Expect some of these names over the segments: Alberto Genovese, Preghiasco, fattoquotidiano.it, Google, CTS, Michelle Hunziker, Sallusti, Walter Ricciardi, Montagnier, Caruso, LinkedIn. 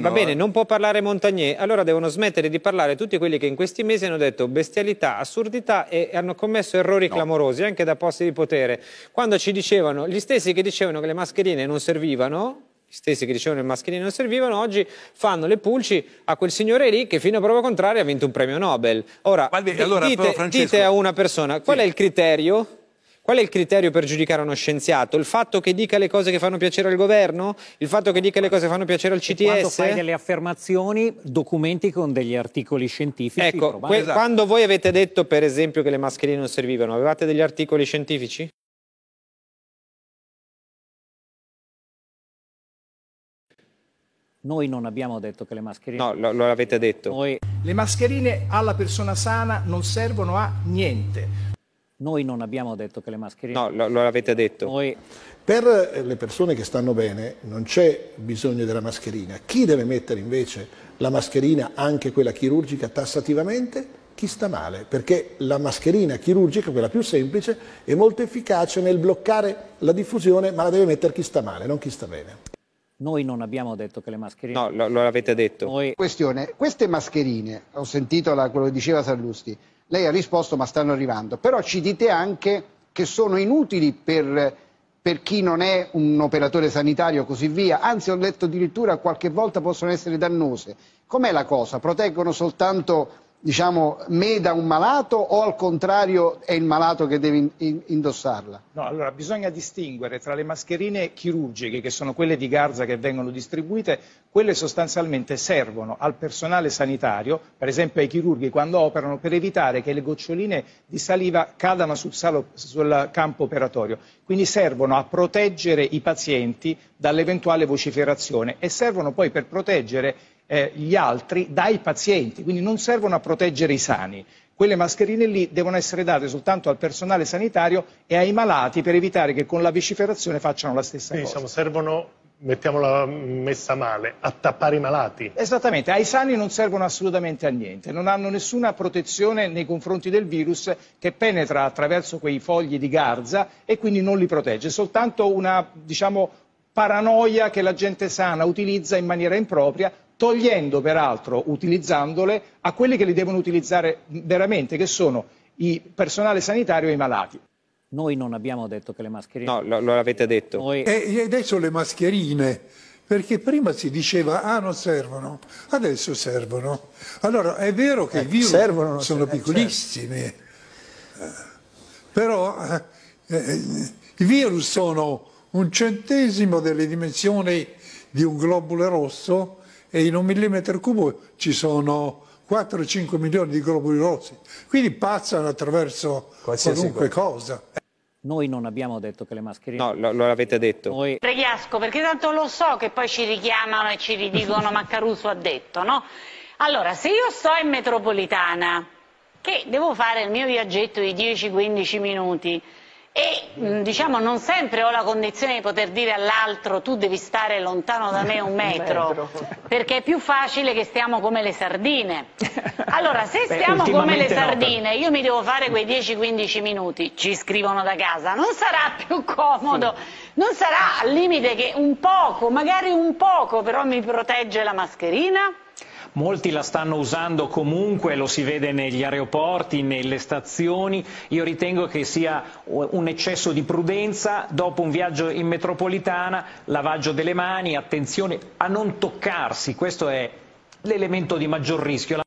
Va bene, non può parlare Montagnier, allora devono smettere di parlare tutti quelli che in questi mesi hanno detto bestialità, assurdità e hanno commesso errori clamorosi anche da posti di potere. Quando ci dicevano, gli stessi che dicevano che le mascherine non servivano, oggi fanno le pulci a quel signore lì che fino a prova contraria ha vinto un premio Nobel. Ora, dite a una persona, qual è il criterio? Qual è il criterio per giudicare uno scienziato? Il fatto che dica le cose che fanno piacere al governo? Il fatto che dica le cose che fanno piacere al CTS? E quando fai delle affermazioni, documenti con degli articoli scientifici. Ecco, quando voi avete detto, per esempio, che le mascherine non servivano, avevate degli articoli scientifici? Noi non abbiamo detto che le mascherine... No, lo avete detto. Noi... Le mascherine alla persona sana non servono a niente. Noi non abbiamo detto che le mascherine... No, lo avete detto. Noi... Per le persone che stanno bene non c'è bisogno della mascherina. Chi deve mettere invece la mascherina, anche quella chirurgica, tassativamente? Chi sta male, perché la mascherina chirurgica, quella più semplice, è molto efficace nel bloccare la diffusione, ma la deve mettere chi sta male, non chi sta bene. Noi non abbiamo detto che le mascherine... No, lo avete detto. Noi... Questione, queste mascherine, ho sentito quello che diceva Sallusti, lei ha risposto ma stanno arrivando, però ci dite anche che sono inutili per chi non è un operatore sanitario e così via, anzi ho letto addirittura qualche volta possono essere dannose. Com'è la cosa? Proteggono soltanto, diciamo, me da un malato o al contrario è il malato che deve indossarla? No, allora bisogna distinguere tra le mascherine chirurgiche, che sono quelle di Garza che vengono distribuite, quelle sostanzialmente servono al personale sanitario, per esempio ai chirurghi quando operano, per evitare che le goccioline di saliva cadano sul campo operatorio. Quindi servono a proteggere i pazienti dall'eventuale vociferazione e servono poi per proteggere gli altri dai pazienti, quindi non servono a proteggere i sani. Quelle mascherine lì devono essere date soltanto al personale sanitario e ai malati per evitare che con la vociferazione facciano la stessa cosa. Diciamo, servono, mettiamola messa male, a tappare i malati. Esattamente, ai sani non servono assolutamente a niente, non hanno nessuna protezione nei confronti del virus che penetra attraverso quei fogli di garza e quindi non li protegge, soltanto una, diciamo, paranoia che la gente sana utilizza in maniera impropria, togliendo peraltro, utilizzandole, a quelli che li devono utilizzare veramente, che sono il personale sanitario e i malati. Noi non abbiamo detto che le mascherine... No, lo avete detto. Noi... E adesso le mascherine, perché prima si diceva, ah, non servono, adesso servono. Allora, è vero che i virus servono, sono piccolissimi, però i virus sono 1/100 delle dimensioni di un globulo rosso, e in 1 millimetro cubo ci sono 4-5 milioni di globuli rossi, quindi passano attraverso qualunque cosa. Noi non abbiamo detto che le mascherine... No, lo avete detto. Noi... Preghiasco, perché tanto lo so che poi ci richiamano e ci ridicono ma Caruso ha detto, no? Allora, se io sto in metropolitana, che devo fare il mio viaggetto di 10-15 minuti, e diciamo non sempre ho la condizione di poter dire all'altro tu devi stare lontano da me 1 metro perché è più facile che stiamo come le sardine. Allora se stiamo come le sardine io mi devo fare quei 10-15 minuti, ci scrivono da casa, non sarà più comodo, non sarà al limite che un poco, magari un poco però mi protegge la mascherina? Molti la stanno usando comunque, lo si vede negli aeroporti, nelle stazioni. Io ritengo che sia un eccesso di prudenza. Dopo un viaggio in metropolitana, lavaggio delle mani, attenzione a non toccarsi. Questo è l'elemento di maggior rischio.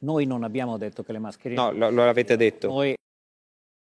Noi non abbiamo detto che le mascherine... No, lo avete detto. Noi...